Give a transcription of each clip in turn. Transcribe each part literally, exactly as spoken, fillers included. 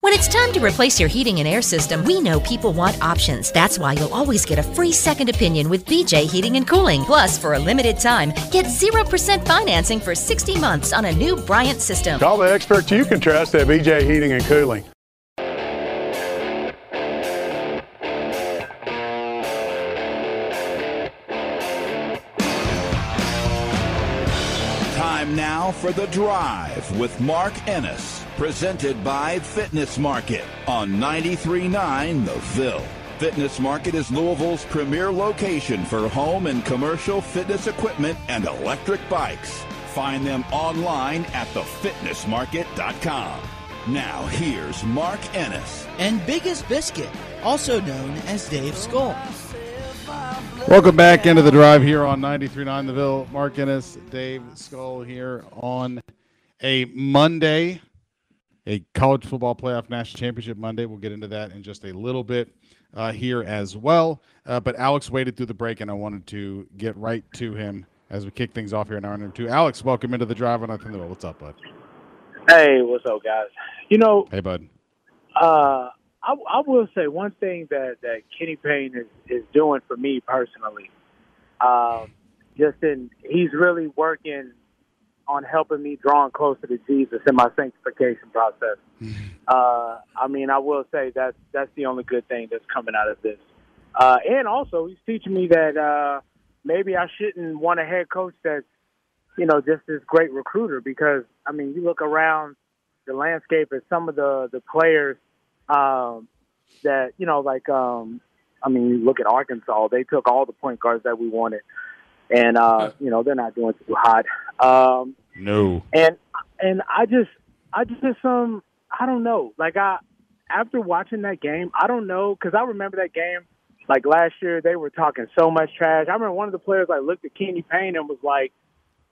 When it's time to replace your heating and air system, we know people want options. That's why you'll always get a free second opinion with B J Heating and Cooling. Plus, for a limited time, get zero percent financing for sixty months on a new Bryant system. Call the experts you can trust at B J Heating and Cooling. Now for The Drive with Mark Ennis, presented by Fitness Market on ninety-three point nine The Ville. Fitness Market is Louisville's premier location for home and commercial fitness equipment and electric bikes. Find them online at the fitness market dot com. Now here's Mark Ennis. And Biggest Biscuit, also known as Dave Skull. Welcome back into The Drive here on ninety-three point nine The Ville. Mark Ennis, Dave Skull here on a Monday, a college football playoff national championship Monday. We'll get into that in just a little bit uh, here as well. Uh, but Alex waited through the break, and I wanted to get right to him as we kick things off here in hour number two. Alex, welcome into The Drive on ninety-three point nine The Ville. What's up, bud? Hey, what's up, guys? You know, hey, bud. Uh, I, I will say one thing that, that Kenny Payne is, is doing for me personally. Um, just in, he's really working on helping me drawing closer to Jesus in my sanctification process. Uh, I mean, I will say that's that's the only good thing that's coming out of this. Uh, and also, he's teaching me that uh, maybe I shouldn't want a head coach that's, you know, just this great recruiter, because I mean, you look around the landscape at some of the the players. Um, that, you know, like, um, I mean, you look at Arkansas, they took all the point guards that we wanted. And, uh, you know, they're not doing too hot. Um, no. And, and I just, I just, um, I don't know. Like, I, after watching that game, I don't know, because I remember that game, like, last year, they were talking so much trash. I remember one of the players, like, looked at Kenny Payne and was like,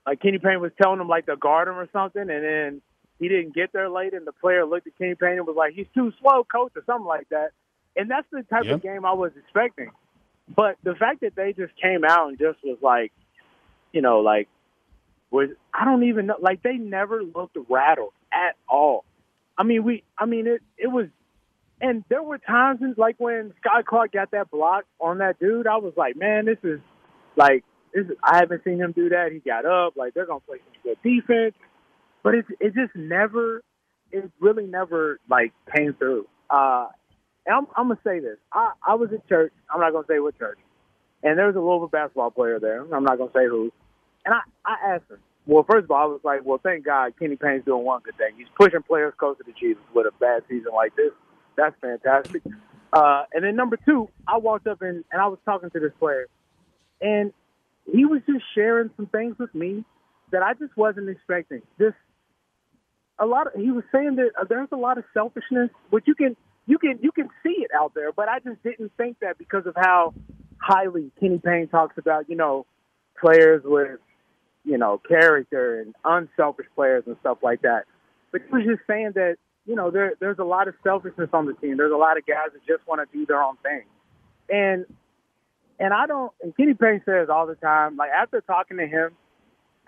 like, Kenny Payne was telling him, like, to guard him or something, and then he didn't get there late, and the player looked at Kenny Payne and was like, he's too slow, coach, or something like that. And that's the type yep. of game I was expecting. But the fact that they just came out and just was like, you know, like, was I don't even know. Like, they never looked rattled at all. I mean, we, I mean, it, it was, and there were times, in, like, when Scott Clark got that block on that dude, I was like, man, this is, like, this is, I haven't seen him do that. He got up. Like, they're going to play some good defense. But it, it just never, it really never, like, came through. Uh, and I'm, I'm going to say this. I, I was at church. I'm not going to say what church. And there was a Louisville basketball player there. I'm not going to say who. And I, I asked him. Well, first of all, I was like, well, thank God Kenny Payne's doing one good thing. He's pushing players closer to Jesus with a bad season like this. That's fantastic. Uh, and then number two, I walked up and, and I was talking to this player. And he was just sharing some things with me that I just wasn't expecting. Just a lot of, he was saying that there's a lot of selfishness, which you can you can you can see it out there, but I just didn't think that because of how highly Kenny Payne talks about, you know, players with, you know, character and unselfish players and stuff like that. But he was just saying that, you know, there there's a lot of selfishness on the team. There's a lot of guys that just want to do their own thing. And and I don't and Kenny Payne says all the time, like after talking to him,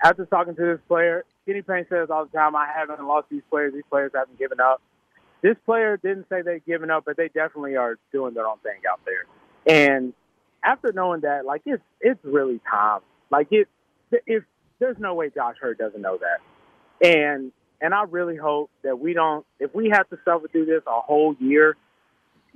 after talking to this player, Kenny Payne says all the time, I haven't lost these players. These players haven't given up. This player didn't say they've given up, but they definitely are doing their own thing out there. And after knowing that, like, it's it's really time. Like, it, if there's no way Josh Hurd doesn't know that. And and I really hope that we don't – if we have to suffer through this a whole year,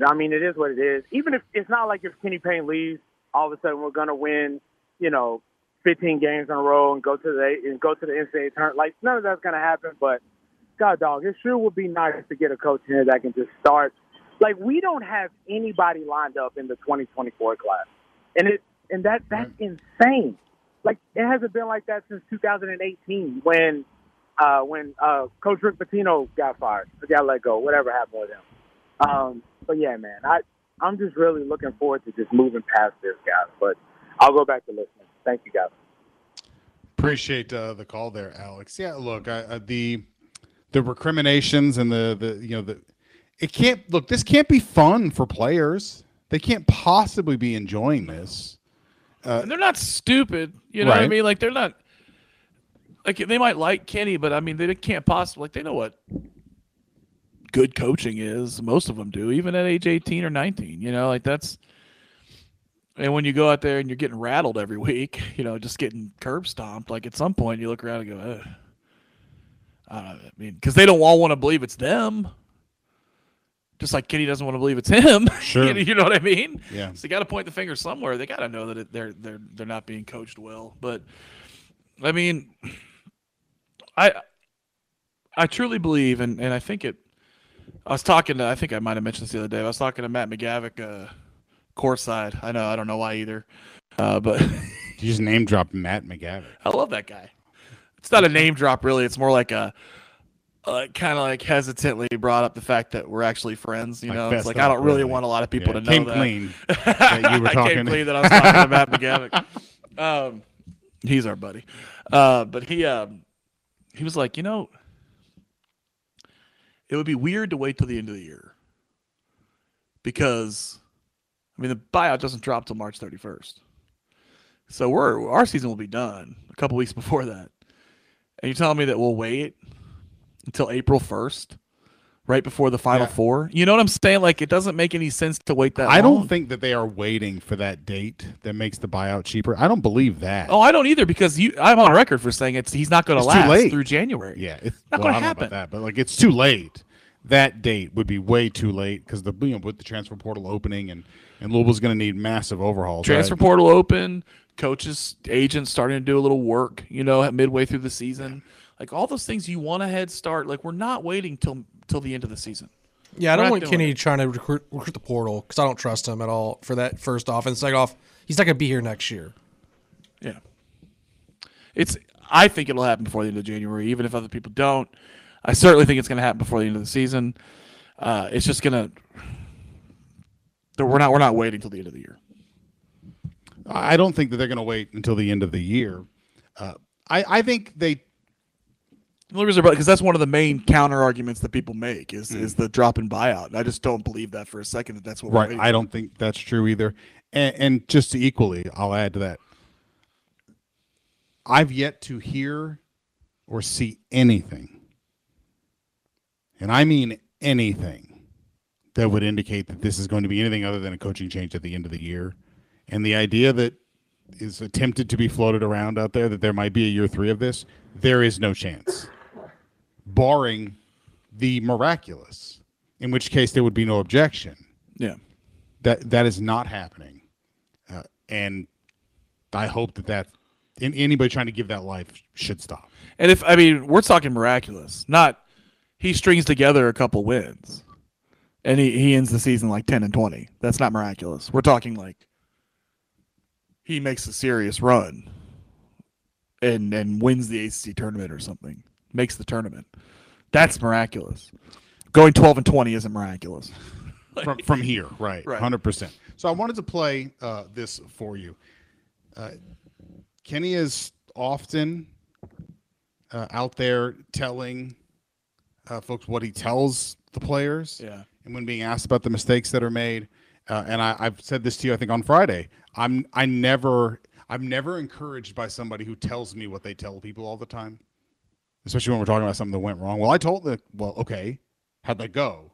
I mean, it is what it is. Even if it's not like if Kenny Payne leaves, all of a sudden we're going to win, you know, fifteen games in a row and go to the and go to the N C double A tournament. Like, none of that's going to happen, but God, dog, it sure would be nice to get a coach in here that can just start. Like, we don't have anybody lined up in the twenty twenty-four class, and it and that that's insane. Like, it hasn't been like that since two thousand eighteen when uh, when uh, Coach Rick Pitino got fired, got let go, whatever happened with him. Um, So, yeah, man, I, I'm just really looking forward to just moving past this, guys. But I'll go back to listening. Thank you, guys. Appreciate uh, the call there, Alex. Yeah, look, I, uh, the the recriminations and the, the you know, the it can't look, this can't be fun for players. They can't possibly be enjoying this. Uh, and they're not stupid. You know right. what I mean? Like, they're not. Like, they might like Kenny, but I mean, they can't possibly. Like, they know what good coaching is. Most of them do, even at age eighteen or nineteen. You know, like that's. And when you go out there and you're getting rattled every week, you know, just getting curb stomped, like at some point you look around and go, ugh. I don't know. I mean, because they don't all want to believe it's them. Just like Kenny doesn't want to believe it's him. Sure. You know what I mean? Yeah. So they got to point the finger somewhere. They got to know that it, they're they're they're not being coached well. But I mean, I I truly believe, and and I think it. I was talking to. I think I might have mentioned this the other day. I was talking to Matt McGavick. Uh, Courtside. I know. I don't know why either. Uh, but you just name dropped Matt McGavick. I love that guy. It's not a name drop, really. It's more like a, a kind of like hesitantly brought up the fact that we're actually friends. You like know, it's like I don't really, really want a lot of people yeah, to know came that. Clean that you were talking. I came clean that I was talking to Matt McGavick. Um, he's our buddy. Uh, but he um, he was like, you know, it would be weird to wait till the end of the year because. I mean, the buyout doesn't drop till March thirty-first. So we're our season will be done a couple weeks before that. And you're telling me that we'll wait until April first, right before the Final yeah. Four? You know what I'm saying? Like, it doesn't make any sense to wait that I long. I don't think that they are waiting for that date that makes the buyout cheaper. I don't believe that. Oh, I don't either because you, I'm on record for saying it's he's not going to last too late. Through January. Yeah, it's not well, going to happen. About that, but, like, it's too late. That date would be way too late because the you know, with the transfer portal opening and, and Louisville's going to need massive overhauls. Transfer right? portal open, coaches, agents starting to do a little work, you know, midway through the season. Like all those things you want a head start. Like we're not waiting till till the end of the season. Yeah, we're I don't want Kenny it. trying to recruit, recruit the portal because I don't trust him at all for that first off. And second off, he's not going to be here next year. Yeah. it's. I think it'll happen before the end of January, even if other people don't. I certainly think it's going to happen before the end of the season. Uh, it's just going to. We're not. We're not waiting till the end of the year. I don't think that they're going to wait until the end of the year. Uh, I, I think they. Because that's one of the main counter arguments that people make is mm. is the drop in buyout. And I just don't believe that for a second that that's what. Right. We're I don't think that's true either. And, and just equally, I'll add to that. I've yet to hear or see anything. And I mean anything that would indicate that this is going to be anything other than a coaching change at the end of the year. And the idea that is attempted to be floated around out there that there might be a year three of this, there is no chance, barring the miraculous, in which case there would be no objection. Yeah. That that is not happening. Uh, and I hope that that and anybody trying to give that life should stop. And if, I mean, we're talking miraculous, not, he strings together a couple wins, and he, he ends the season like ten and twenty. That's not miraculous. We're talking like he makes a serious run and, and wins the A C C tournament or something, makes the tournament. That's miraculous. Going twelve and twenty isn't miraculous. Like, from, from here, right, right, one hundred percent. So I wanted to play uh, this for you. Uh, Kenny is often uh, out there telling – Uh, folks, what he tells the players, yeah, and when being asked about the mistakes that are made, uh, and I, I've said this to you, I think on Friday, I'm I never I'm never encouraged by somebody who tells me what they tell people all the time, especially when we're talking about something that went wrong. Well, I told the well, okay, how'd that go,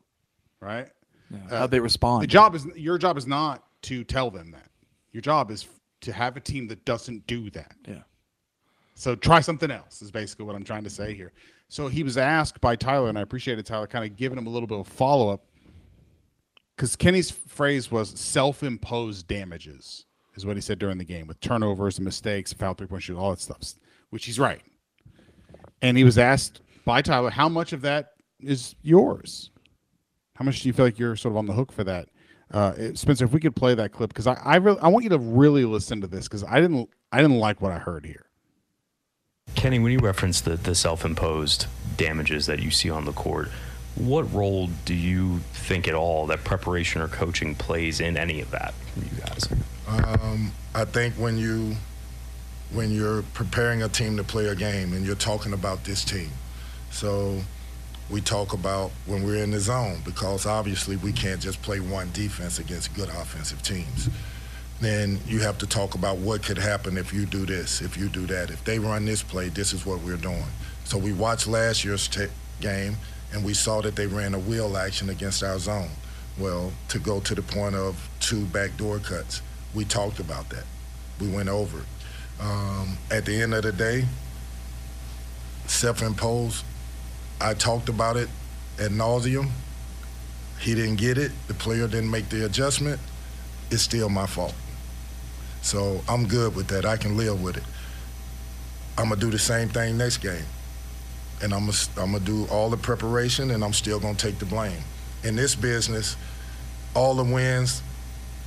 right? Yeah, uh, how'd they respond? The job is your job is not to tell them that. Your job is to have a team that doesn't do that. Yeah. So try something else is basically what I'm trying to say here. So he was asked by Tyler, and I appreciated Tyler kind of giving him a little bit of follow-up because Kenny's phrase was self-imposed damages is what he said during the game with turnovers and mistakes, foul three-point shoot, all that stuff, which he's right. And he was asked by Tyler, how much of that is yours? How much do you feel like you're sort of on the hook for that? Uh, Spencer, if we could play that clip because I I, really, I want you to really listen to this because I didn't I didn't like what I heard here. Kenny, when you reference the, the self-imposed damages that you see on the court, What role do you think at all that preparation or coaching plays in any of that for you guys? Um, I think when you when you're preparing a team to play a game and you're talking about this team, so we talk about when we're in the zone, because obviously we can't just play one defense against good offensive teams. Then you have to talk about what could happen if you do this, if you do that. If they run this play, this is what we're doing. So we watched last year's t- game, and we saw that they ran a wheel action against our zone. Well, to go to the point of two backdoor cuts, we talked about that. We went over it. Um, at the end of the day, self-imposed, I talked about it ad nauseum. He didn't get it. The player didn't make the adjustment. It's still my fault. So I'm good with that. I can live with it. I'm going to do the same thing next game. And I'm going I'm to do all the preparation, and I'm still going to take the blame. In this business, all the wins,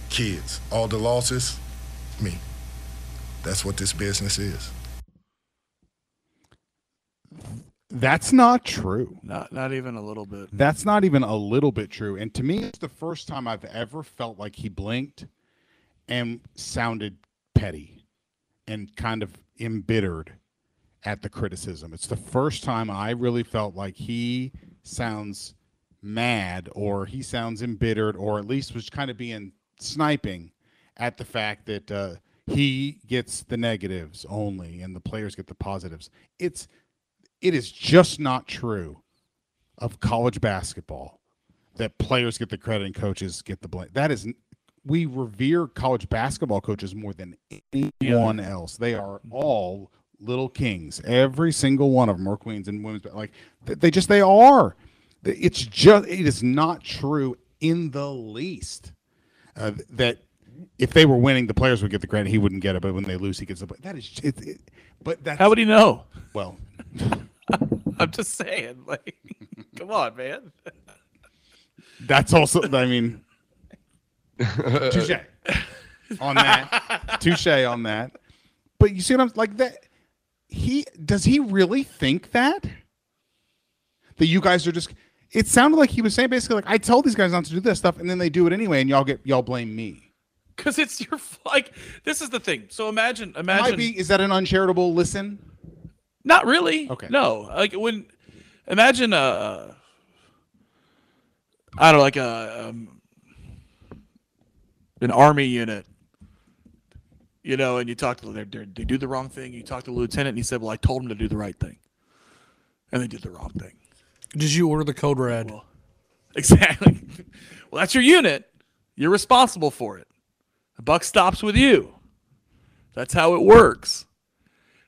kids. All the losses, me. That's what this business is. That's not true. Not not even a little bit. That's not even a little bit true. And to me, it's the first time I've ever felt like he blinked and sounded petty and kind of embittered at the criticism. It's the first time I really felt like he sounds mad, or he sounds embittered, or at least was kind of being sniping at the fact that uh, he gets the negatives only and the players get the positives. It's it is just not true of college basketball that players get the credit and coaches get the blame. That is, we revere college basketball coaches more than anyone yeah. else. They are all little kings, every single one of them, are queens and women's, like they just, they are. It's just, it is not true in the least uh, that if they were winning, the players would get the credit, he wouldn't get it, but when they lose, he gets the blame. That is, it, it, but that's, how would he know? Well, I'm just saying, like, come on, man. That's also, I mean, touche on that, touche on that. But you see what I'm like that. He does he really think that that you guys are just it sounded like he was saying basically like I tell these guys not to do this stuff and then they do it anyway and y'all get y'all blame me because it's your like this is the thing. So imagine imagine might be, is that an uncharitable listen? Not really. Okay. No. Like when imagine uh I don't know, like a um, an army unit. You know, and you talk to them, they do the wrong thing. You talk to the lieutenant, and he said, well, I told them to do the right thing. And they did the wrong thing. Did you order the code red? Well, exactly. Well, that's your unit. You're responsible for it. The buck stops with you. That's how it works.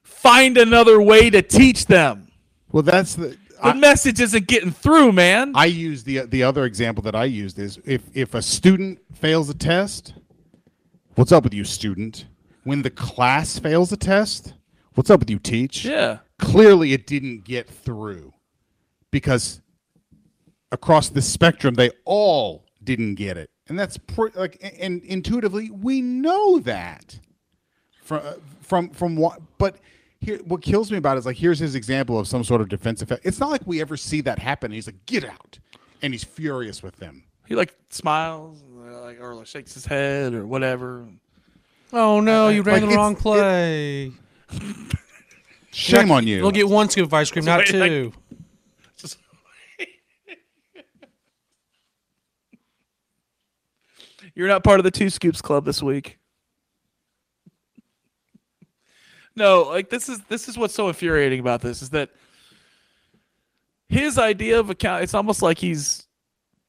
Find another way to teach them. Well, that's the... The I, message isn't getting through, man. I use the the other example that I used is if if a student fails a test, what's up with you, student? When the class fails a test, what's up with you, teach? Yeah. Clearly it didn't get through because across the spectrum, they all didn't get it. And that's pre- like, and intuitively, we know that from, from, from what, but here, what kills me about it is like, here's his example of some sort of defensive. It's not like we ever see that happen. He's like, get out. And he's furious with them. He like smiles like, or like shakes his head or whatever. Oh, no, you ran like the wrong play. It... Shame on you. You'll get one scoop of ice cream, not two. Like... You're not part of the two scoops club this week. No, like this is this is what's so infuriating about this is that his idea of account, it's almost like he's,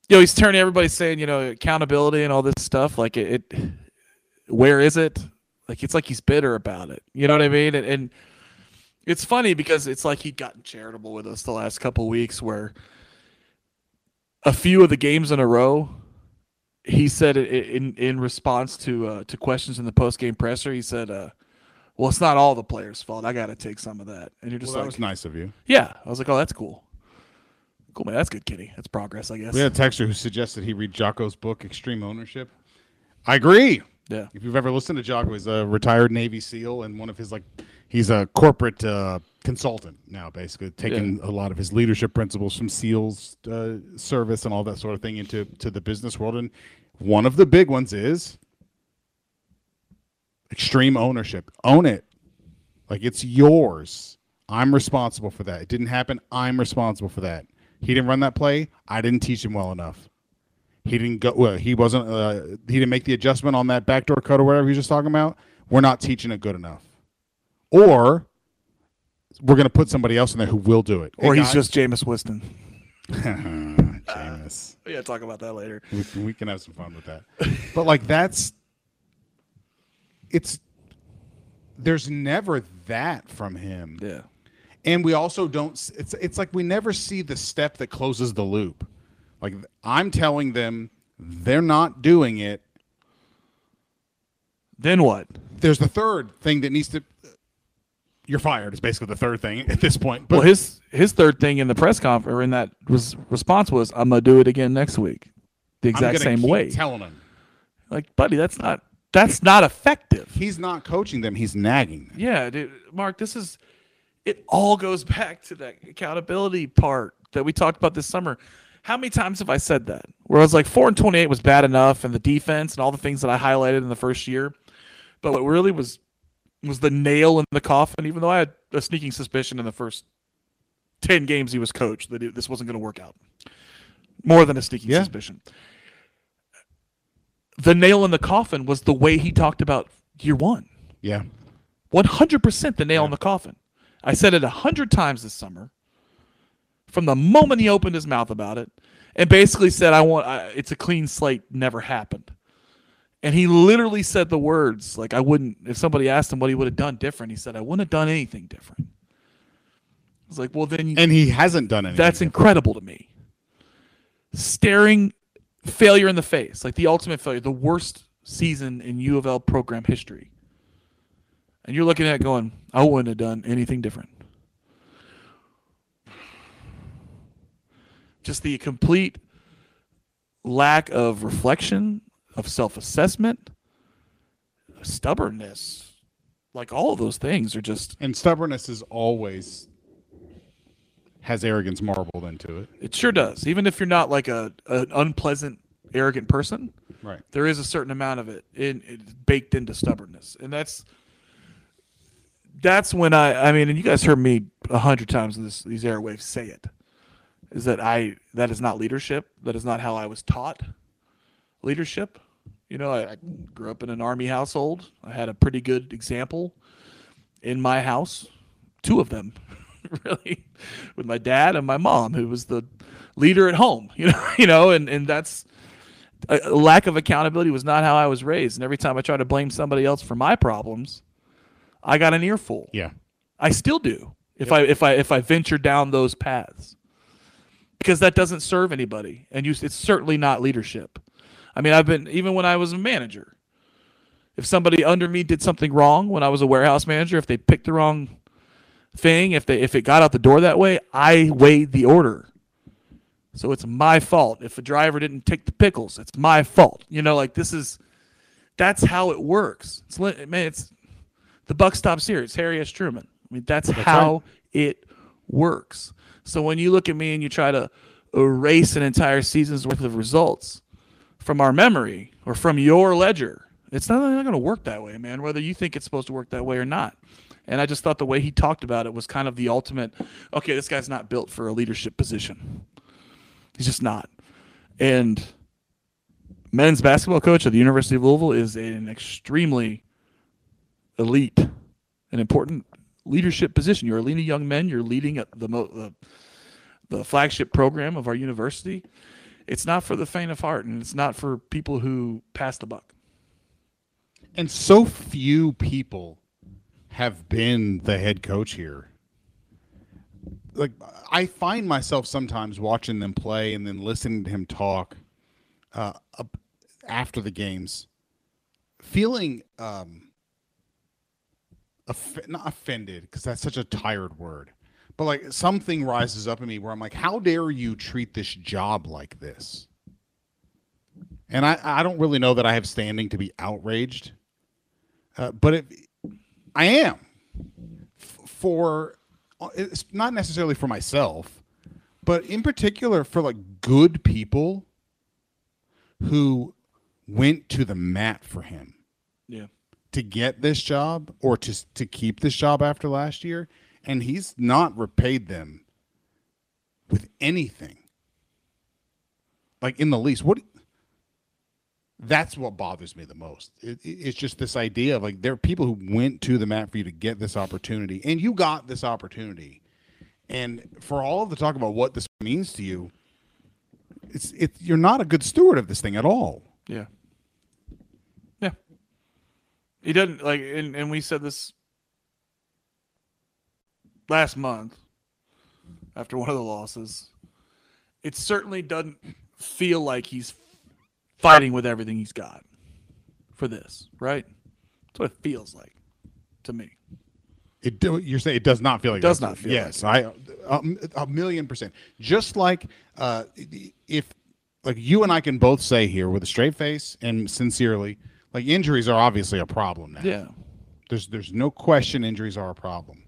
you know, he's turning everybody saying, you know, accountability and all this stuff. Like it, it, where is it? Like it's like he's bitter about it. You know what I mean? And, and it's funny because it's like he'd gotten charitable with us the last couple of weeks, where a few of the games in a row, he said in in response to uh, to questions in the post game presser, he said, uh, "Well, it's not all the players' fault. I got to take some of that." And you're just well, like, "That was nice of you." Yeah, I was like, "Oh, that's cool." Cool, man. That's good, Kenny. That's progress, I guess. We had a texter who suggested he read Jocko's book, Extreme Ownership. I agree. Yeah. If you've ever listened to Jocko, he's a retired Navy SEAL, and one of his like, he's a corporate uh, consultant now, basically taking yeah. a lot of his leadership principles from SEALs uh, service and all that sort of thing into to the business world. And one of the big ones is extreme ownership. Own it. Like, it's yours. I'm responsible for that. It didn't happen. I'm responsible for that. He didn't run that play. I didn't teach him well enough. He didn't go. Well, he wasn't. Uh, he didn't make the adjustment on that backdoor cut or whatever he was just talking about. We're not teaching it good enough. Or we're going to put somebody else in there who will do it. Or hey, he's guys. just Jameis Winston. Jameis. Uh, yeah, talk about that later. We, we can have some fun with that. But like that's, it's. There's never that from him. Yeah. And we also don't, it's it's like we never see the step that closes the loop. Like, I'm telling them they're not doing it. Then what? There's the third thing that needs to, you're fired is basically the third thing at this point. But well, his his third thing in the press conference, or in that res- response was, I'm going to do it again next week. The exact same way. Telling him. Like, buddy, that's not, that's not effective. He's not coaching them. He's nagging them. Yeah, dude. Mark, this is, it all goes back to that accountability part that we talked about this summer. How many times have I said that? Where I was like, four and twenty-eight was bad enough, and the defense and all the things that I highlighted in the first year. But what really was was the nail in the coffin, even though I had a sneaking suspicion in the first ten games he was coached that it, this wasn't going to work out. More than a sneaking yeah. suspicion. The nail in the coffin was the way he talked about year one. Yeah. one hundred percent the nail yeah. in the coffin. I said it a hundred times this summer. From the moment he opened his mouth about it, and basically said, "I want I, it's a clean slate." Never happened, and he literally said the words like, "I wouldn't." If somebody asked him what he would have done different, he said, "I wouldn't have done anything different." I was like, "Well, then," and he hasn't done anything. That's different. Incredible to me. Staring failure in the face, like the ultimate failure, the worst season in U of L program history. And you're looking at it going, I wouldn't have done anything different. Just the complete lack of reflection, of self-assessment, stubbornness. Like, all of those things are just... And stubbornness is always... has arrogance marbled into it. It sure does. Even if you're not like a an unpleasant, arrogant person, right? There is a certain amount of it, in, it baked into stubbornness. And that's... That's when I, I mean, and you guys heard me a hundred times in this, these airwaves say it, is that I, that is not leadership. That is not how I was taught leadership. You know, I, I grew up in an Army household. I had a pretty good example in my house, two of them, really, with my dad and my mom, who was the leader at home, you know, you know, and, and that's a, a lack of accountability was not how I was raised. And every time I try to blame somebody else for my problems, I got an earful. Yeah, I still do. If yep. I if I if I venture down those paths, because that doesn't serve anybody, and you, it's certainly not leadership. I mean, I've been even when I was a manager. If somebody under me did something wrong when I was a warehouse manager, if they picked the wrong thing, if they if it got out the door that way, I weighed the order. So it's my fault. If a driver didn't take the pickles, it's my fault. You know, like this is, that's how it works. It's man, it's. The buck stops here. It's Harry S. Truman. I mean, that's, that's how right. it works. So when you look at me and you try to erase an entire season's worth of results from our memory or from your ledger, it's not, not going to work that way, man, whether you think it's supposed to work that way or not. And I just thought the way he talked about it was kind of the ultimate, okay, this guy's not built for a leadership position. He's just not. And men's basketball coach at the University of Louisville is an extremely elite, an important leadership position. You're leading young men. You're leading the, the the flagship program of our university. It's not for the faint of heart, and it's not for people who pass the buck. And so few people have been the head coach here. Like, I find myself sometimes watching them play and then listening to him talk uh, after the games, feeling um, – Off- not offended, because that's such a tired word, but like something rises up in me where I'm like, how dare you treat this job like this? And I, I don't really know that I have standing to be outraged, uh, but it, I am. for, it's not necessarily for myself, but in particular for like good people who went to the mat for him. Yeah. To get this job or to to keep this job after last year, and he's not repaid them with anything. Like in the least. What that's what bothers me the most. It, it, it's just this idea of like there are people who went to the mat for you to get this opportunity, and you got this opportunity. And for all of the talk about what this means to you, it's it you're not a good steward of this thing at all. Yeah. Yeah. He doesn't like, and, and we said this last month after one of the losses. It certainly doesn't feel like he's fighting with everything he's got for this, right? That's what it feels like to me. It do, you're saying it does not feel like it does that. Not feel yes, like it. Yes, I a, a million percent. Just like uh, if like you and I can both say here with a straight face and sincerely, like injuries are obviously a problem now. Yeah, there's there's no question injuries are a problem.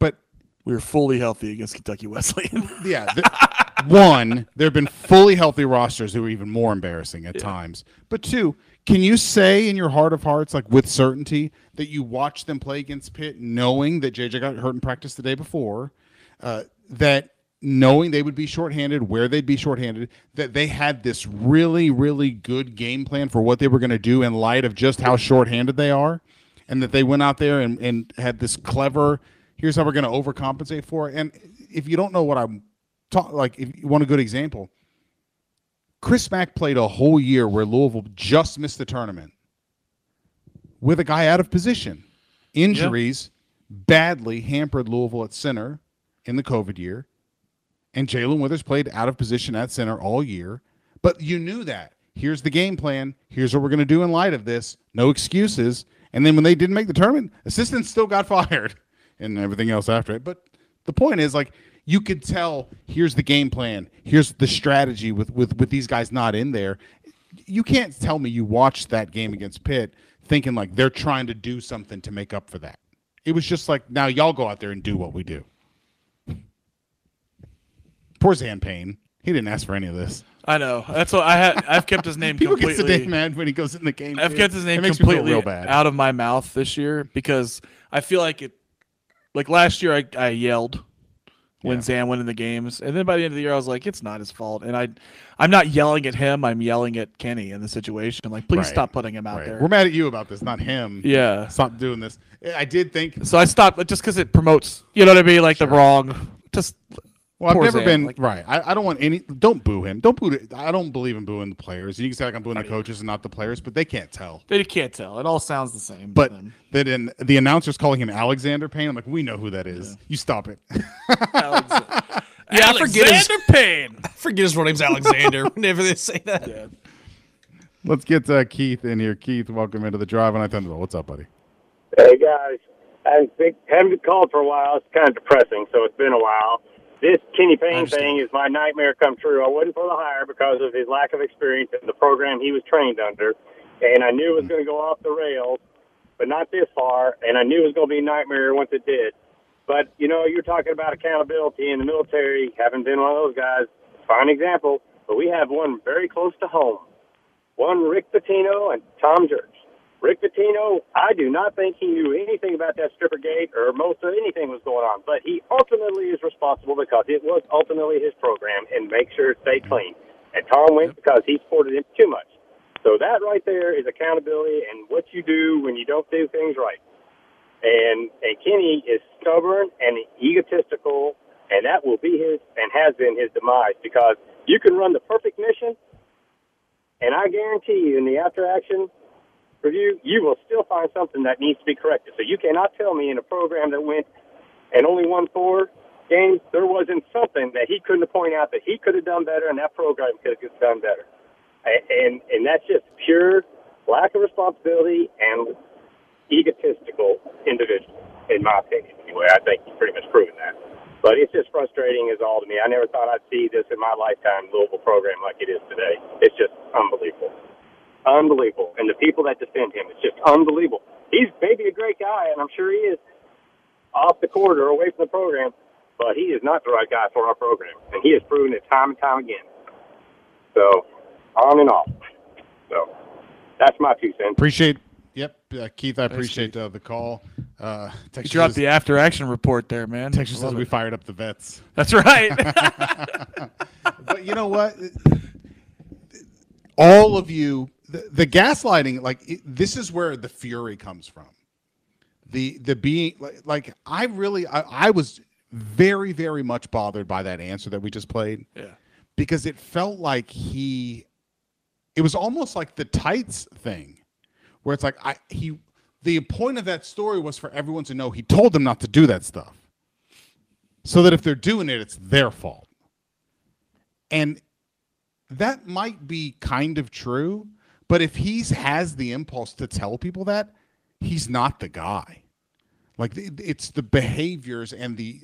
But we were fully healthy against Kentucky Wesleyan. Yeah. Th- One, there have been fully healthy rosters who are even more embarrassing at yeah. times. But two, can you say in your heart of hearts, like with certainty, that you watched them play against Pitt knowing that J J got hurt in practice the day before, uh, that knowing they would be shorthanded, where they'd be shorthanded, that they had this really, really good game plan for what they were going to do in light of just how shorthanded they are, and that they went out there and, and had this clever, here's how we're going to overcompensate for it. And if you don't know what I'm Talk, like, if you want a good example, Chris Mack played a whole year where Louisville just missed the tournament with a guy out of position. Injuries yeah. badly hampered Louisville at center in the COVID year, and Jaylen Withers played out of position at center all year. But you knew that. Here's the game plan. Here's what we're going to do in light of this. No excuses. And then when they didn't make the tournament, assistants still got fired and everything else after it. But the point is, like, you could tell, here's the game plan, here's the strategy with, with, with these guys not in there. You can't tell me you watched that game against Pitt thinking like they're trying to do something to make up for that. It was just like, now y'all go out there and do what we do. Poor Zan Payne. He didn't ask for any of this. I know. That's what I had. I've kept his name People completely. People get so damn mad when he goes in the game. I've too. kept his name completely out of my mouth this year because I feel like it. Like last year, I, I yelled when yeah. Zan went in the games. And then by the end of the year, I was like, it's not his fault. And I, I'm not yelling at him. I'm yelling at Kenny in the situation. Like, please right. stop putting him out right. there. We're mad at you about this, not him. Yeah. Stop doing this. I did think. So I stopped just because it promotes, you know what I mean? Like sure. the wrong. Just. Well, I've never Zan. been. Like, right. I, I don't want any. Don't boo him. Don't boo. I don't believe in booing the players. You can say like I'm booing right. the coaches and not the players, but they can't tell. They can't tell. It all sounds the same. But that in the announcers calling him Alexander Payne. I'm like, we know who that is. Yeah. You stop it. Alex- yeah, Alexander I forget his, Payne. I forget his real name's Alexander whenever they say that. Yeah. Let's get uh, Keith in here. Keith, welcome into the drive on I ten. What's up, buddy? Hey guys, I think haven't called for a while. It's kind of depressing. So it's been a while. This Kenny Payne thing is my nightmare come true. I wasn't for the hire because of his lack of experience in the program he was trained under, and I knew it was going to go off the rails, but not this far, and I knew it was going to be a nightmare once it did. But, you know, you're talking about accountability in the military, having been one of those guys, fine example, but we have one very close to home, one Rick Pitino and Tom Jerk. Rick Pitino, I do not think he knew anything about that stripper gate or most of anything was going on, but he ultimately is responsible because it was ultimately his program and make sure it stayed clean. And Tom went because he supported him too much. So that right there is accountability and what you do when you don't do things right. And and Kenny is stubborn and egotistical, and that will be his and has been his demise because you can run the perfect mission, and I guarantee you in the after action review, you will still find something that needs to be corrected. So you cannot tell me in a program that went and only won four games, there wasn't something that he couldn't point out that he could have done better and that program could have done better. And, and that's just pure lack of responsibility and egotistical individual, in my opinion. Anyway, I think he's pretty much proven that. But it's just frustrating as all to me. I never thought I'd see this in my lifetime, Louisville program like it is today. It's just unbelievable. Unbelievable. And the people that defend him, it's just unbelievable. He's maybe a great guy, and I'm sure he is. off the corridor, away from the program. But he is not the right guy for our program, and he has proven it time and time again. So, on and off. So, that's my two cents. Appreciate, yep, uh, Keith, I appreciate uh, the call. Uh, Texas you dropped is, the after-action report there, man. Texas says we fired up the vets. That's right. But you know what? All of you, the, the gaslighting, like it, this is where the fury comes from. The the being, like, like I really, I, I was very, very much bothered by that answer that we just played. Yeah. Because it felt like he, it was almost like the tights thing, where it's like I he, the point of that story was for everyone to know he told them not to do that stuff, so that if they're doing it, it's their fault. And that might be kind of true, but if he has the impulse to tell people that, he's not the guy. Like, it's the behaviors and the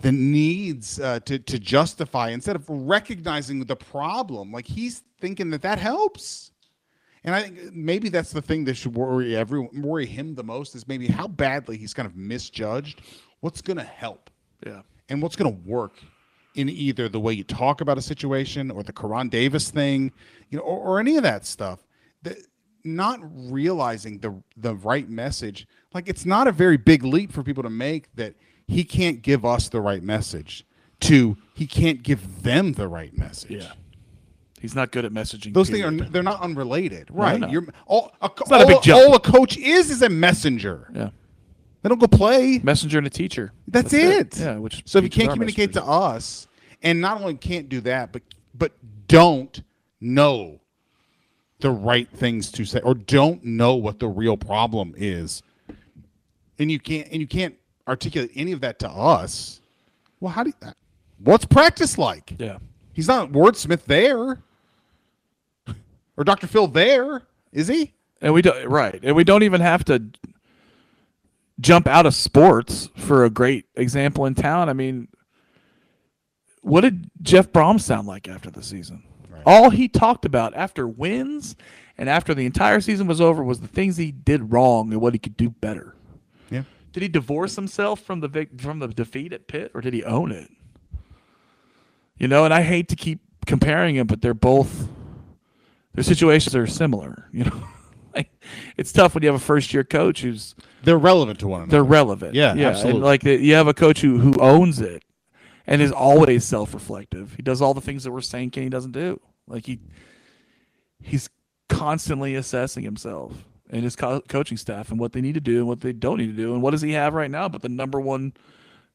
the needs uh, to, to justify instead of recognizing the problem. Like, he's thinking that that helps. And I think maybe that's the thing that should worry everyone, worry him the most, is maybe how badly he's kind of misjudged what's going to help. Yeah. And what's going to work in either the way you talk about a situation or the Karan Davis thing, you know, or, or any of that stuff. The, not realizing the the right message. Like, it's not a very big leap for people to make that he can't give us the right message to he can't give them the right message. Yeah. He's not good at messaging. Those period. things are they're not unrelated, right? No, no. You're all a, it's all, not a big jump. All a coach is is a messenger. Yeah, they don't go play messenger and a teacher. That's, That's it. it. Yeah, which so if you can't communicate messengers. to us, and not only can't do that, but but don't know the right things to say, or don't know what the real problem is, and you can't and you can't articulate any of that to us. Well, how do you, what's practice like? Yeah, he's not wordsmith there. Or Doctor Phil there, is he? And we don't right. And we don't even have to jump out of sports for a great example in town. I mean, what did Jeff Brohm sound like after the season? Right. All he talked about after wins and after the entire season was over was the things he did wrong and what he could do better. Yeah. Did he divorce himself from the vic- from the defeat at Pitt, or did he own it? You know, and I hate to keep comparing them, but they're both. Their situations are similar, you know. Like, it's tough when you have a first-year coach who's they're relevant to one another. They're relevant, yeah, yeah. Absolutely. And like you have a coach who who owns it and is always self-reflective. He does all the things that we're saying Kenny doesn't do. Like he he's constantly assessing himself and his co- coaching staff and what they need to do and what they don't need to do. And what does he have right now? But the number one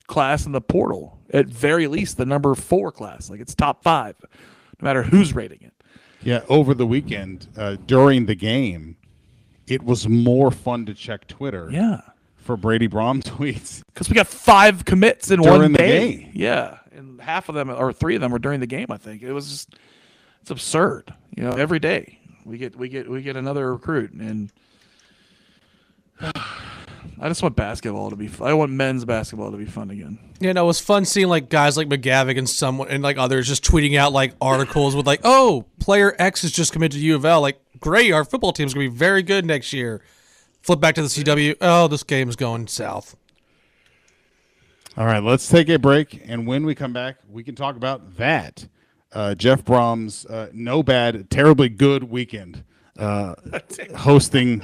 class in the portal, at very least, the number four class. Like, it's top five, no matter who's rating it. Yeah, over the weekend, uh, during the game, it was more fun to check Twitter yeah. for Brady Brohm tweets. Because we got five commits in during one day. The game. Yeah, and half of them, or three of them, were during the game, I think. It was just, it's absurd. You know, every day we get we get, we get another recruit. And I just want basketball to be fun. I want men's basketball to be fun again. You know, it was fun seeing like guys like McGavick and someone and like others just tweeting out like articles with like, oh, player X has just committed to U of L. Like, great, our football team's gonna be very good next year. Flip back to the C W. Oh, this game's going south. All right, let's take a break, and when we come back, we can talk about that. Uh, Jeff Brom's uh, no bad, terribly good weekend uh, hosting.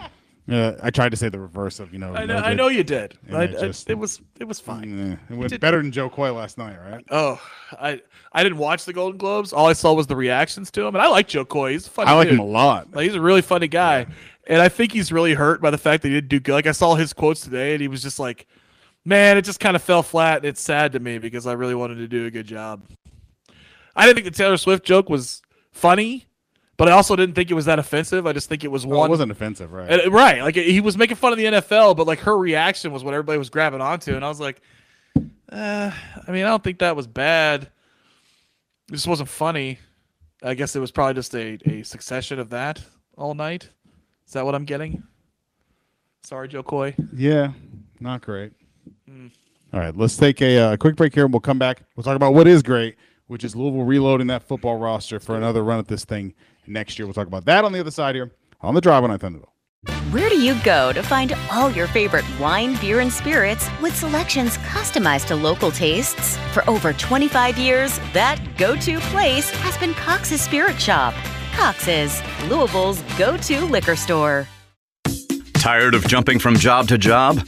Uh, I tried to say the reverse of, you know. I know, I know you did. I, it, just, I, it was it was fine. It went better than Joe Koy last night, right? Oh, I I didn't watch the Golden Globes. All I saw was the reactions to him. And I like Joe Koy. He's a funny I like dude. him a lot. Like, he's a really funny guy. Yeah. And I think he's really hurt by the fact that he didn't do good. Like, I saw his quotes today, and he was just like, man, it just kind of fell flat. And it's sad to me because I really wanted to do a good job. I didn't think the Taylor Swift joke was funny. But I also didn't think it was that offensive. I just think it was one. Oh, it wasn't offensive, right? And, right. Like, he was making fun of the N F L, but, like, her reaction was what everybody was grabbing onto. And I was like, uh, I mean, I don't think that was bad. It just wasn't funny. I guess it was probably just a, a succession of that all night. Is that what I'm getting? Sorry, Joe Koy. Yeah, not great. Mm. All right, let's take a, a quick break here, and we'll come back. We'll talk about what is great, which is Louisville reloading that football roster for another run at this thing next year. We'll talk about that on the other side here on The Drive on ninety-nine point nine The Ville. Where do you go to find all your favorite wine, beer, and spirits with selections customized to local tastes? For over twenty-five years, that go-to place has been Cox's Spirit Shop. Cox's, Louisville's go-to liquor store. Tired of jumping from job to job?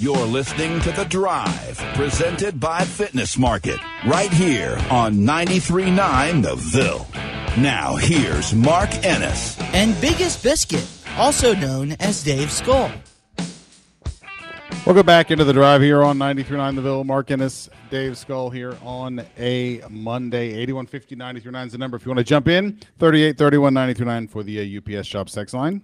You're listening to The Drive, presented by Fitness Market, right here on ninety-three point nine The Ville. Now, here's Mark Ennis. And Biggest Biscuit, also known as Dave Skull. Welcome back into The Drive here on ninety-three point nine The Ville. Mark Ennis, Dave Skull here on a Monday. eighty-one fifty, ninety-three point nine is the number if you want to jump in. thirty-eight thirty-one, ninety-three point nine for the uh, U P S shop sex line.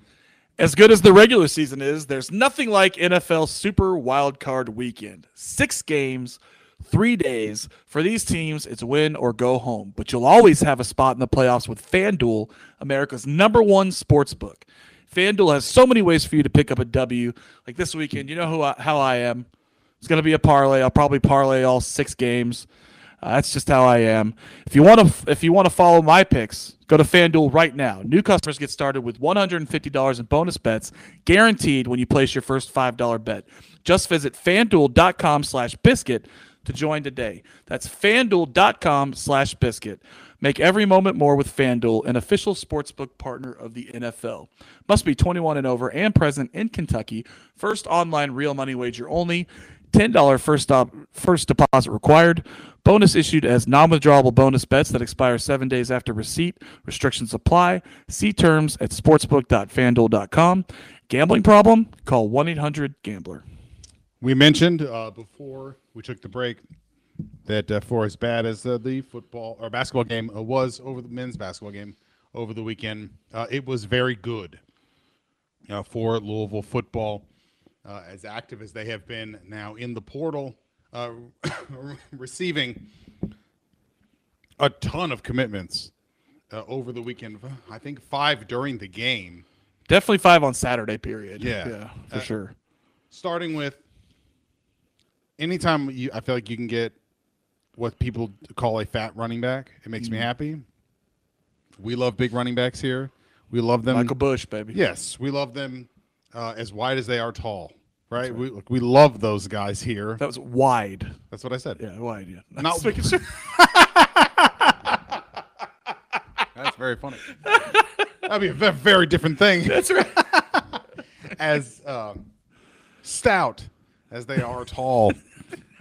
As good as the regular season is, there's nothing like N F L Super Wild Card Weekend. Six games, three days. For these teams, it's win or go home. But you'll always have a spot in the playoffs with FanDuel, America's number one sports book. FanDuel has so many ways for you to pick up a W. Like this weekend, you know who I, how I am. It's going to be a parlay. I'll probably parlay all six games. Uh, that's just how I am. If you want to, if you want to follow my picks, go to FanDuel right now. New customers get started with one hundred fifty dollars in bonus bets guaranteed when you place your first five dollar bet. Just visit FanDuel dot com slash biscuit to join today. That's FanDuel dot com slash biscuit. Make every moment more with FanDuel, an official sportsbook partner of the N F L. Must be twenty-one and over and present in Kentucky. First online real money wager only. ten dollars first, op- first deposit required. Bonus issued as non-withdrawable bonus bets that expire seven days after receipt. Restrictions apply. See terms at sportsbook dot fanduel dot com. Gambling problem? Call one eight hundred gambler. We mentioned uh, before we took the break that uh, for as bad as uh, the football or basketball game uh, was over the men's basketball game over the weekend, uh, it was very good uh, for Louisville football. Uh, as active as they have been now in the portal, uh, receiving a ton of commitments uh, over the weekend. I think five during the game. Definitely five on Saturday, period. Yeah, yeah for uh, sure. Starting with anytime you, I feel like you can get what people call a fat running back. It makes mm-hmm. me happy. We love big running backs here. We love them. Michael Bush, baby. Yes, we love them. Uh, as wide as they are tall, right? right. We look, we love those guys here. That was wide. That's what I said. Yeah, wide. Yeah. I'm Not making sure. That's very funny. That'd be a very, very different thing. That's right. As um, stout as they are tall,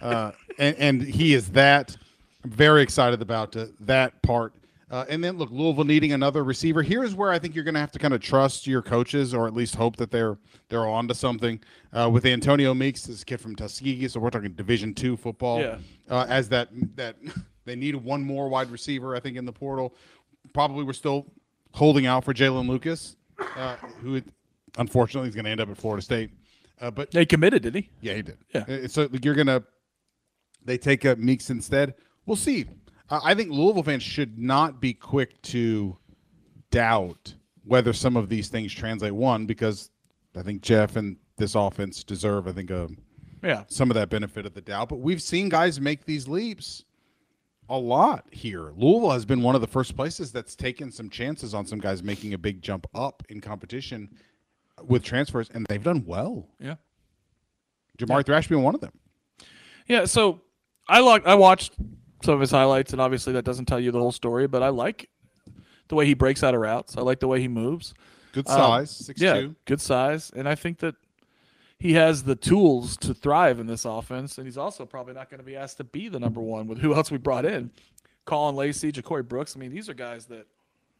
uh, and, and he is that. I'm very excited about uh, that part. Uh, and then, look, Louisville needing another receiver. Here's where I think you're going to have to kind of trust your coaches or at least hope that they're they're on to something. Uh, with Antonio Meeks, this kid from Tuskegee, so we're talking Division two football. Yeah. Uh, as that that they need one more wide receiver, I think, in the portal. Probably we're still holding out for Jalen Lucas, uh, who unfortunately is going to end up at Florida State. Uh, but they committed, didn't he? Yeah, he did. Yeah. So you're going to – they take up Meeks instead. We'll see. I think Louisville fans should not be quick to doubt whether some of these things translate. One, because I think Jeff and this offense deserve, I think, uh, yeah, some of that benefit of the doubt. But we've seen guys make these leaps a lot here. Louisville has been one of the first places that's taken some chances on some guys making a big jump up in competition with transfers, and they've done well. Yeah, Jamari yeah. Thrash being one of them. Yeah, so I logged, I watched some of his highlights, and obviously that doesn't tell you the whole story, but I like the way he breaks out of routes. I like the way he moves. Good size, um, six two. Yeah, good size, and I think that he has the tools to thrive in this offense, and he's also probably not going to be asked to be the number one with who else we brought in. Colin Lacey, Ja'Cory Brooks. I mean, these are guys that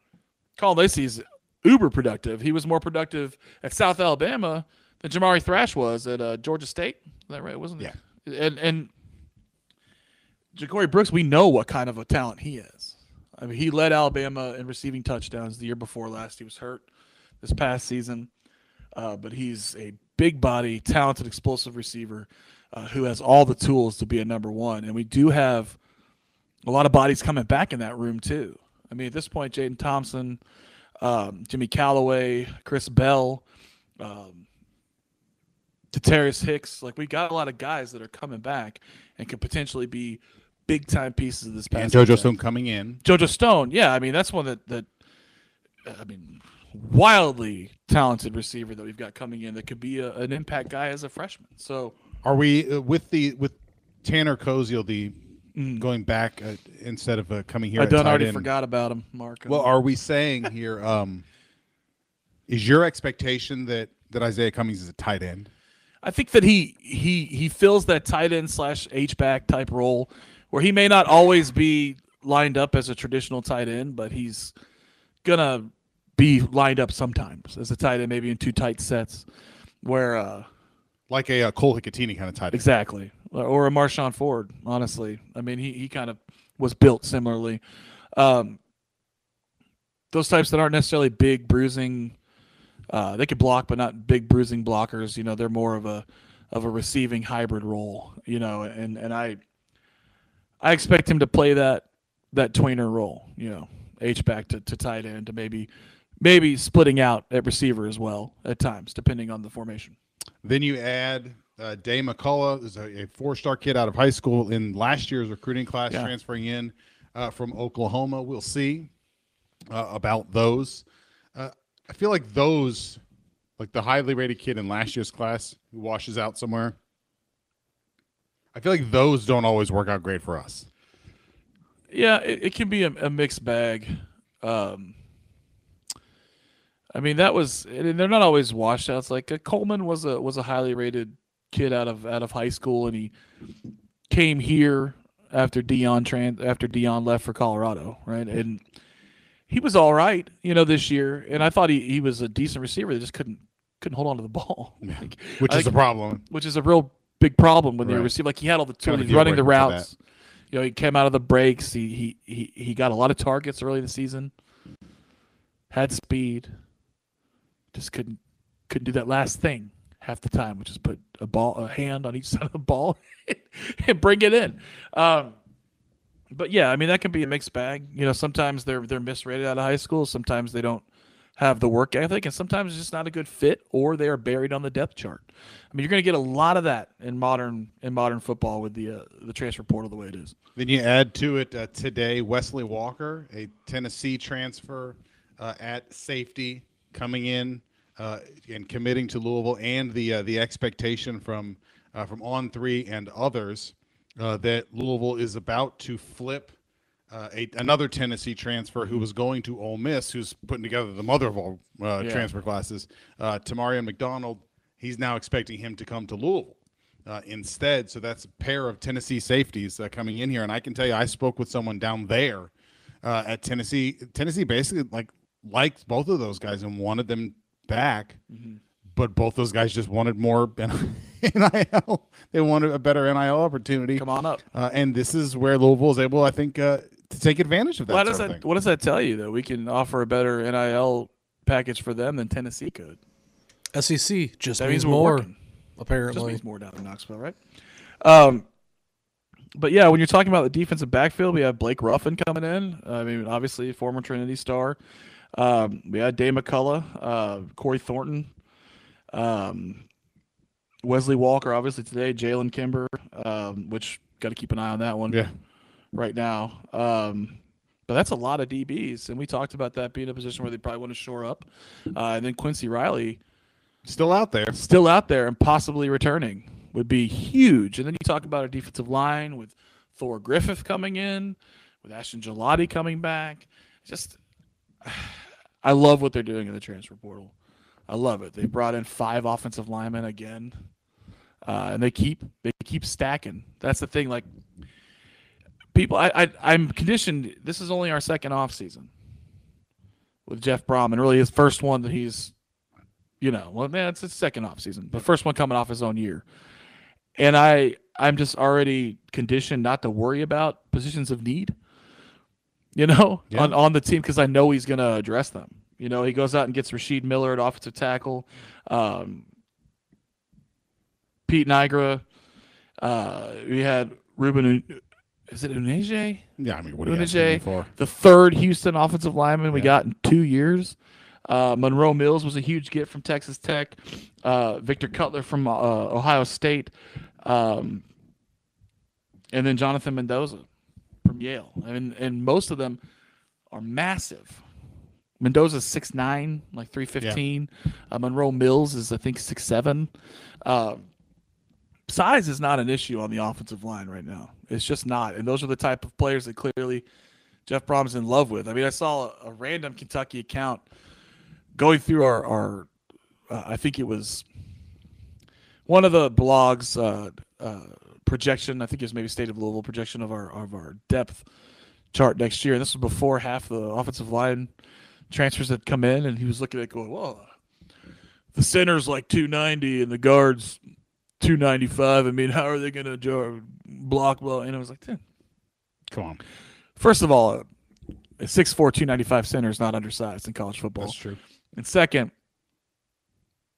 – Colin Lacey's uber productive. He was more productive at South Alabama than Jamari Thrash was at uh, Georgia State. Is that right? Wasn't it? Yeah. And and Ja'Cory Brooks, we know what kind of a talent he is. I mean, he led Alabama in receiving touchdowns the year before last. He was hurt this past season, uh, but he's a big body, talented, explosive receiver uh, who has all the tools to be a number one. And we do have a lot of bodies coming back in that room too. I mean, at this point, Jaden Thompson, um, Jimmy Callaway, Chris Bell, um, Tatarius Hicks. Like, we got a lot of guys that are coming back and could potentially be big time pieces of this past. And JoJo weekend. Stone coming in. JoJo Stone, yeah. I mean, that's one that that I mean, wildly talented receiver that we've got coming in that could be a, an impact guy as a freshman. So, are we uh, with the with Tanner Koziel, the mm. going back uh, instead of uh, coming here? I done already in, forgot about him, Mark. Well, are we saying here? Um, is your expectation that that Isaiah Cummings is a tight end? I think that he he he fills that tight end slash H back type role, where he may not always be lined up as a traditional tight end, but he's gonna be lined up sometimes as a tight end, maybe in two tight sets, where uh, like a uh, Cole Hecatini kind of tight end, exactly, or a Marshawn Ford. Honestly, I mean, he he kind of was built similarly. Um, those types that aren't necessarily big bruising, uh, they could block, but not big bruising blockers. You know, they're more of a of a receiving hybrid role. You know, and and I. I expect him to play that that tweener role, you know, H back to, to tight end, to maybe maybe splitting out at receiver as well at times, depending on the formation. Then you add uh, Day McCullough, is a, a four-star kid out of high school in last year's recruiting class, yeah. transferring in uh, from Oklahoma. We'll see uh, about those. Uh, I feel like those, like the highly rated kid in last year's class who washes out somewhere. I feel like those don't always work out great for us. Yeah, it, it can be a, a mixed bag. Um, I mean, that was, and they're not always washouts. Like uh, Coleman was a was a highly rated kid out of out of high school, and he came here after Deion trans after Deion left for Colorado, right? And he was all right, you know, this year. And I thought he, he was a decent receiver. They just couldn't couldn't hold on to the ball, yeah. like, which I is think, a problem. Which is a real big problem when right. they receive, like he had all the tools, he's running the routes, you know, he came out of the breaks, he, he he he got a lot of targets early in the season, had speed, just couldn't couldn't do that last thing half the time, which is put a ball a hand on each side of the ball and bring it in. Um, but yeah, I mean, that can be a mixed bag. You know, sometimes they're they're misrated out of high school, sometimes they don't have the work ethic, and sometimes it's just not a good fit, or they are buried on the depth chart. I mean, you're going to get a lot of that in modern in modern football with the uh, the transfer portal the way it is. Then you add to it uh, today Wesley Walker, a Tennessee transfer uh, at safety, coming in uh, and committing to Louisville, and the uh, the expectation from uh, from On three and others uh, that Louisville is about to flip. Uh, a, another Tennessee transfer who was going to Ole Miss, who's putting together the mother of all uh, yeah. transfer classes, uh, Tamarion McDonald. He's now expecting him to come to Louisville uh, instead. So that's a pair of Tennessee safeties uh, coming in here. And I can tell you, I spoke with someone down there uh, at Tennessee. Tennessee basically like liked both of those guys and wanted them back, mm-hmm. but both those guys just wanted more N I L. They wanted a better N I L opportunity. Come on up. Uh, and this is where Louisville is able, I think, uh, to take advantage of that. Well, does that thing. What does that tell you, though? We can offer a better N I L package for them than Tennessee could. S E C just that means, means more, working. Apparently. Just means more down in Knoxville, right? Um, but, yeah, when you're talking about the defensive backfield, we have Blake Ruffin coming in. I mean, obviously, former Trinity star. Um, we had Day McCullough, uh, Corey Thornton, um, Wesley Walker, obviously, today, Jalen Kimber, um, which got to keep an eye on that one. Yeah. Right now, um, but that's a lot of D Bs, and we talked about that being a position where they probably want to shore up. Uh, and then Quincy Riley, still out there, still out there, and possibly returning would be huge. And then you talk about a defensive line with Thor Griffith coming in, with Ashton Gelati coming back. Just, I love what they're doing in the transfer portal. I love it. They brought in five offensive linemen again, uh, and they keep they keep stacking. That's the thing, like. People, I, I, I'm conditioned. This is only our second off season. with Jeff Brom, and really his first one that he's, you know, well, man, it's his second offseason, but first one coming off his own year. And I, I'm just already conditioned not to worry about positions of need, you know, yeah. on, on the team because I know he's going to address them. You know, he goes out and gets Rasheed Miller at offensive tackle, um, Pete Nigra. Uh, we had Ruben, is it Unaje? Yeah, I mean, what Unaje, for? The third Houston offensive lineman we yeah. got in two years. Uh, Monroe Mills was a huge get from Texas Tech. Uh, Victor Cutler from uh, Ohio State. Um, and then Jonathan Mendoza from Yale. And, and most of them are massive. Mendoza's six nine, like three fifteen. Yeah. Uh, Monroe Mills is, I think, six seven. Uh, size is not an issue on the offensive line right now. It's just not. And those are the type of players that clearly Jeff Brom's in love with. I mean, I saw a, a random Kentucky account going through our, our uh, I think it was one of the blogs uh, uh, projection. I think it was maybe State of Louisville projection of our of our depth chart next year. And this was before half the offensive line transfers that come in, and he was looking at it going, well, the center's like two ninety and the guard's two ninety-five. I mean, how are they going to block well? And I was like, eh. Come on. First of all, a six four, two ninety-five center is not undersized in college football. That's true. And second,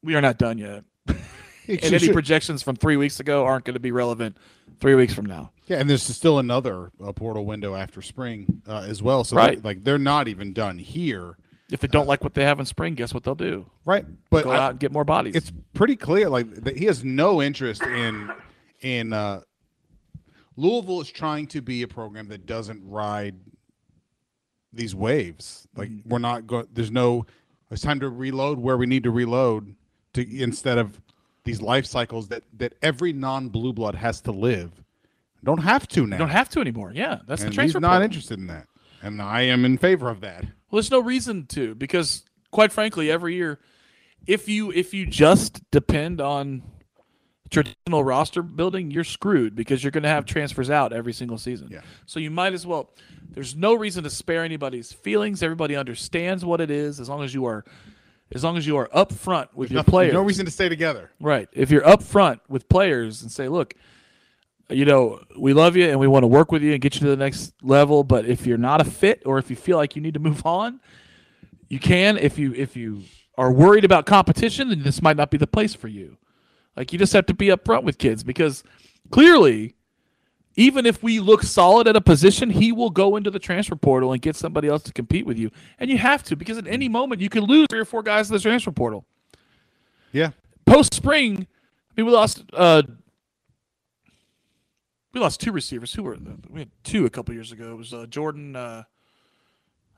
we are not done yet. And any sure. projections from three weeks ago aren't going to be relevant three weeks from now. Yeah, and there's still another uh, portal window after spring uh, as well. So, right. they, like, they're not even done here. If they don't uh, like what they have in spring, guess what they'll do? Right, but go I, out and get more bodies. It's pretty clear, like that he has no interest in in uh, Louisville is trying to be a program that doesn't ride these waves. Like mm-hmm. we're not going. There's no. It's time to reload where we need to reload to instead of these life cycles that that every non-blue blood has to live. Don't have to now. Don't have to anymore. Yeah, that's and the transfer. He's not program. Interested in that, and I am in favor of that. Well, there's no reason to, because quite frankly, every year, if you if you just depend on traditional roster building, you're screwed because you're going to have transfers out every single season. Yeah. So you might as well. There's no reason to spare anybody's feelings. Everybody understands what it is as long as you are, as long as you are upfront with there's your nothing, players. No reason to stay together. Right. If you're upfront with players and say, look, you know, we love you and we want to work with you and get you to the next level. But if you're not a fit, or if you feel like you need to move on, you can. If you if you are worried about competition, then this might not be the place for you. Like, you just have to be upfront with kids, because clearly, even if we look solid at a position, he will go into the transfer portal and get somebody else to compete with you. And you have to, because at any moment you can lose three or four guys in the transfer portal. Yeah. Post spring, I mean, we lost. Uh, We lost two receivers. Who were the, we had two a couple years ago. It was uh, Jordan. Uh,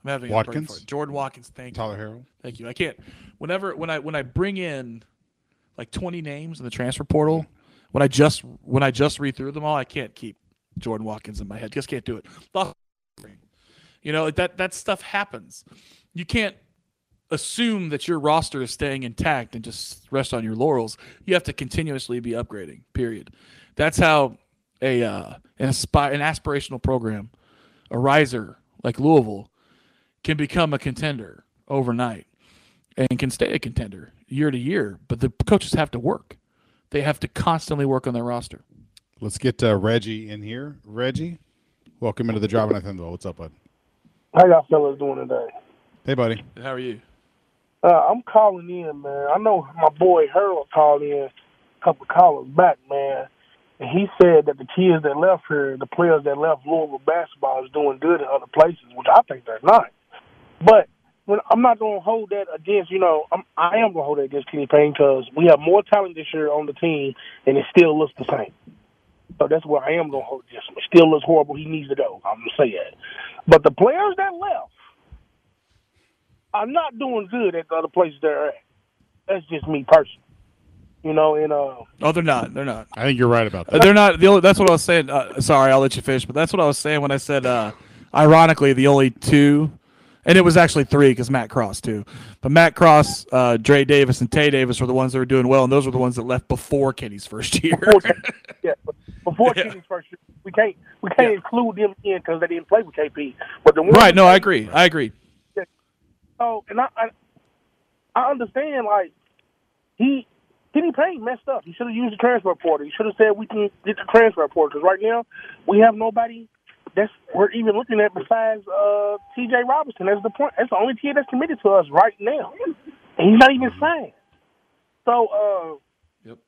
I'm having Watkins. A break for it. Jordan Watkins. Thank Tyler you. Tyler Harrell. Thank you. I can't. Whenever when I when I bring in like twenty names in the transfer portal, when I just when I just read through them all, I can't keep Jordan Watkins in my head. Just can't do it. You know, that that stuff happens. You can't assume that your roster is staying intact and just rest on your laurels. You have to continuously be upgrading. Period. That's how. A uh, an, aspi- an aspirational program, a riser like Louisville, can become a contender overnight and can stay a contender year to year. But the coaches have to work. They have to constantly work on their roster. Let's get uh, Reggie in here. Reggie, welcome into the Drive and FanDuel. What's up, bud? How y'all fellas doing today? Hey, buddy. How are you? Uh, I'm calling in, man. I know my boy Harold called in a couple callers back, man. And he said that the kids that left here, the players that left Louisville basketball, is doing good in other places, which I think they're not. But when, I'm not going to hold that against, you know, I'm, I am going to hold that against Kenny Payne, because we have more talent this year on the team, and it still looks the same. So that's what I am going to hold against him. It still looks horrible. He needs to go. I'm going to say that. But the players that left are not doing good at the other places they're at. That's just me personally. You know, and uh. No, they're not. They're not. I think you're right about that. They're not. The only, that's what I was saying. Uh, sorry, I'll let you finish. But that's what I was saying when I said, uh, ironically, the only two, and it was actually three because Matt Cross too. But Matt Cross, uh, Dre Davis, and Tay Davis were the ones that were doing well, and those were the ones that left before Kenny's first year. Before, yeah, before yeah. Kenny's first year, we can't we can't yeah. include them in because they didn't play with K P. But the one right. No, I agree. I agree. So, and I, I, I understand, like, he, Kenny Payne messed up. He should have used the transfer portal. He should have said we can get the transfer portal, because right now we have nobody that's we're even looking at besides uh, T J Robinson. That's the point. That's the only kid that's committed to us right now. And he's not even signed. So, uh, yep.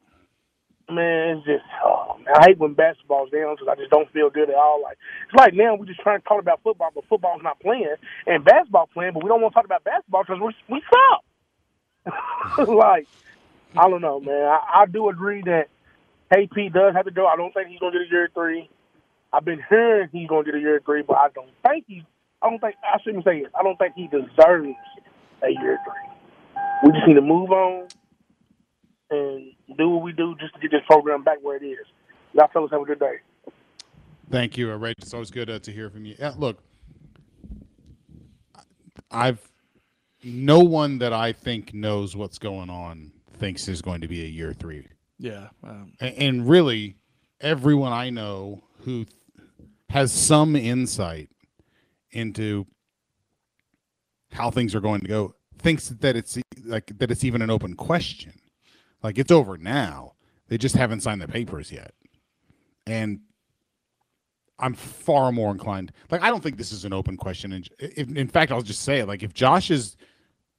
Man, it's just oh, man, I hate when basketball's down because I just don't feel good at all. Like it's like now we're just trying to talk about football, but football's not playing and basketball playing, but we don't want to talk about basketball because we we suck. Like. I don't know, man. I, I do agree that K P does have to go. I don't think he's going to get a year three. I've been hearing he's going to get a year three, but I don't think he – I don't think – I shouldn't say it. I don't think he deserves a year three. We just need to move on and do what we do just to get this program back where it is. Y'all fellas have a good day. Thank you, Ray. It's always good uh, to hear from you. Yeah, look, I've – no one that I think knows what's going on thinks is going to be a year three. Yeah. Um, and, and really everyone I know who th- has some insight into how things are going to go thinks that it's like, that it's even an open question. Like it's over now. They just haven't signed the papers yet. And I'm far more inclined. Like, I don't think this is an open question. And if, in fact, I'll just say it. Like if Josh is,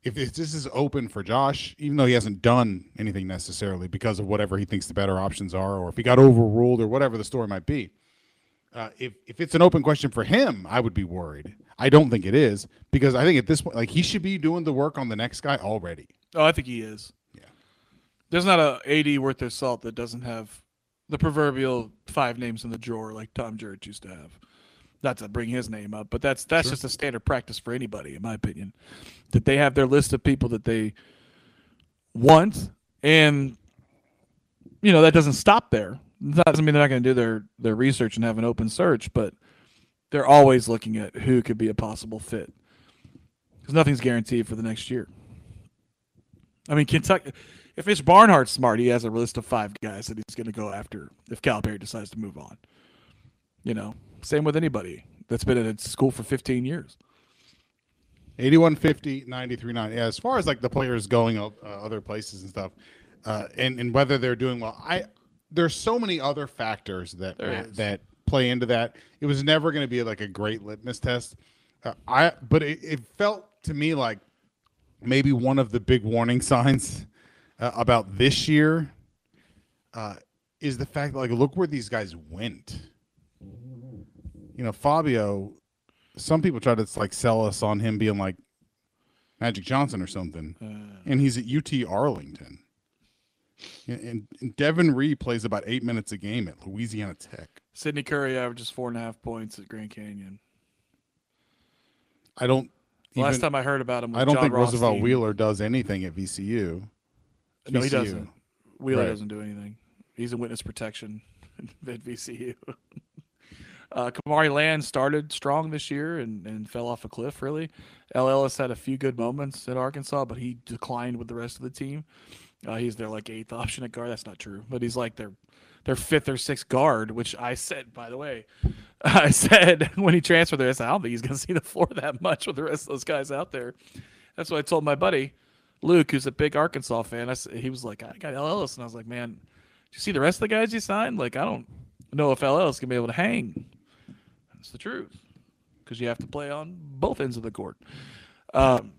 If this is open for Josh, even though he hasn't done anything necessarily because of whatever he thinks the better options are, or if he got overruled or whatever the story might be, uh, if, if it's an open question for him, I would be worried. I don't think it is because I think at this point, like he should be doing the work on the next guy already. Oh, I think he is. Yeah. There's not a A D worth their salt that doesn't have the proverbial five names in the drawer like Tom Jerk used to have. Not to bring his name up, but that's that's sure. just a standard practice for anybody, in my opinion, that they have their list of people that they want, and you know that doesn't stop there. That doesn't mean they're not going to do their their research and have an open search, but they're always looking at who could be a possible fit because nothing's guaranteed for the next year. I mean, Kentucky. If Mitch Barnhart's smart, he has a list of five guys that he's going to go after if Calipari decides to move on. You know. Same with anybody that's been at school for fifteen years. eighty-one fifty, ninety-three point nine. Yeah, as far as like the players going uh, other places and stuff, uh, and and whether they're doing well, I there's so many other factors that uh, that play into that. It was never going to be like a great litmus test. Uh, I but it, it felt to me like maybe one of the big warning signs uh, about this year uh, is the fact that, like, look where these guys went. You know, Fabio, some people try to like sell us on him being like Magic Johnson or something, uh, and he's at U T Arlington. And, and Devin Reed plays about eight minutes a game at Louisiana Tech. Sidney Curry averages four and a half points at Grand Canyon. I don't. Even, Last time I heard about him, was I don't John think Rothstein. Roosevelt Wheeler does anything at V C U. No, V C U. He doesn't. Wheeler right. doesn't do anything. He's in witness protection at V C U. Uh, Kamari Land started strong this year and, and fell off a cliff, really. L. Ellis had a few good moments at Arkansas, but he declined with the rest of the team. Uh, he's their, like, eighth option at guard. That's not true. But he's, like, their their fifth or sixth guard, which I said, by the way, I said when he transferred there, I said, I don't think he's going to see the floor that much with the rest of those guys out there. That's what I told my buddy, Luke, who's a big Arkansas fan. I said, he was like, I got L. Ellis. And I was like, man, do you see the rest of the guys you signed? Like, I don't know if L. Ellis can be able to hang. It's the truth because you have to play on both ends of the court. Um,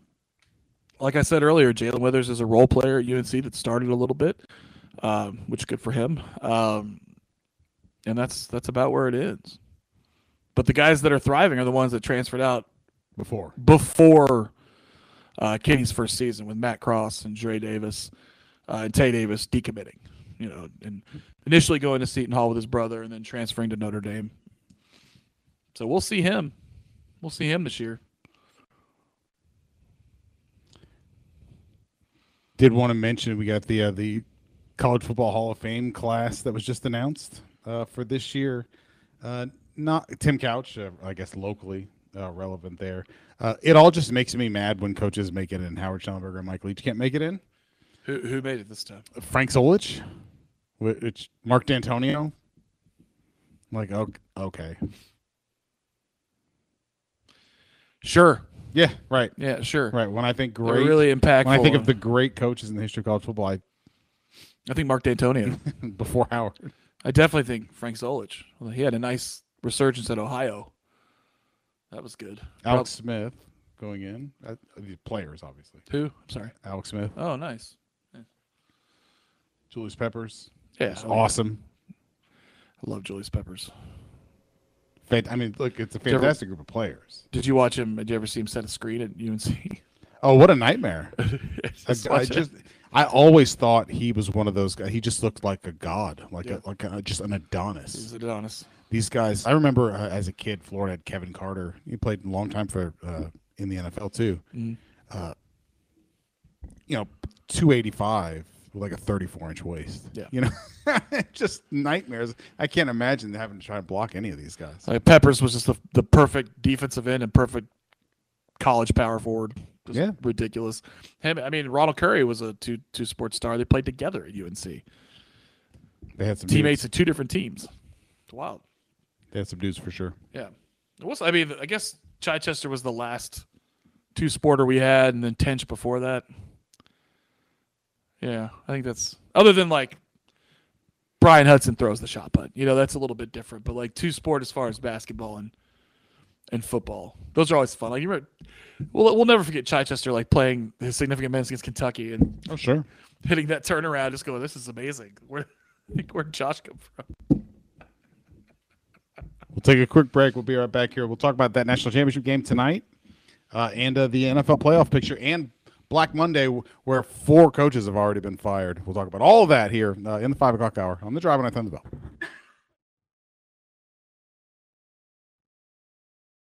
like I said earlier, Jaylen Withers is a role player at U N C that started a little bit, um, which is good for him. Um, and that's that's about where it is. But the guys that are thriving are the ones that transferred out before before uh, Kenny's first season with Matt Cross and Dre Davis uh, and Tay Davis decommitting, you know, and initially going to Seton Hall with his brother and then transferring to Notre Dame. So we'll see him. We'll see him this year. Did want to mention we got the uh, the College Football Hall of Fame class that was just announced uh, for this year. Uh, not Tim Couch, uh, I guess locally uh, relevant there. Uh, it all just makes me mad when coaches make it in. Howard Schellenberger and Mike Leach can't make it in. Who who made it this time? Frank Solich, which Mark D'Antonio. Like okay. okay. Sure. Yeah, right. Yeah, sure. Right. When I think great, they're really impactful. When I think of the great coaches in the history of college football, I, I think Mark D'Antonio before Howard. I definitely think Frank Solich. Well, he had a nice resurgence at Ohio. That was good. Alex Prob- Smith going in. I, the players, obviously. Who? I'm sorry. Alex Smith. Oh, nice. Yeah. Julius Peppers. Yeah. I awesome. I love Julius Peppers. I mean, look, it's a fantastic ever, group of players. Did you watch him? Did you ever see him set a screen at U N C? Oh, what a nightmare. just I, I just, it. I always thought he was one of those guys. He just looked like a god, like yeah. a, like a, just an Adonis. He's Adonis. These guys, I remember uh, as a kid, Florida had Kevin Carter. He played a long time for uh, in the N F L, too. Mm-hmm. Uh, you know, two eighty-five. With like a thirty-four inch waist. Yeah. You know, just nightmares. I can't imagine having to try and block any of these guys. Like Peppers was just the, the perfect defensive end and perfect college power forward. Just yeah. Ridiculous. Him, I mean, Ronald Curry was a two two sports star. They played together at U N C. They had some teammates dudes. At two different teams. It's wild. They had some dudes for sure. Yeah. It was, I mean, I guess Chichester was the last two sporter we had, and then Tench before that. Yeah, I think that's – other than, like, Brian Hudson throws the shot put. You know, that's a little bit different. But, like, two sport as far as basketball and and football. Those are always fun. Like, you remember, we'll, we'll never forget Chichester, like, playing his significant minutes against Kentucky and oh, sure. hitting that turnaround, just going, this is amazing. Where where'd Josh come from? We'll take a quick break. We'll be right back here. We'll talk about that national championship game tonight uh, and uh, the N F L playoff picture and – Black Monday, where four coaches have already been fired. We'll talk about all of that here uh, in the five o'clock hour on The Drive on ninety-three point nine The Ville.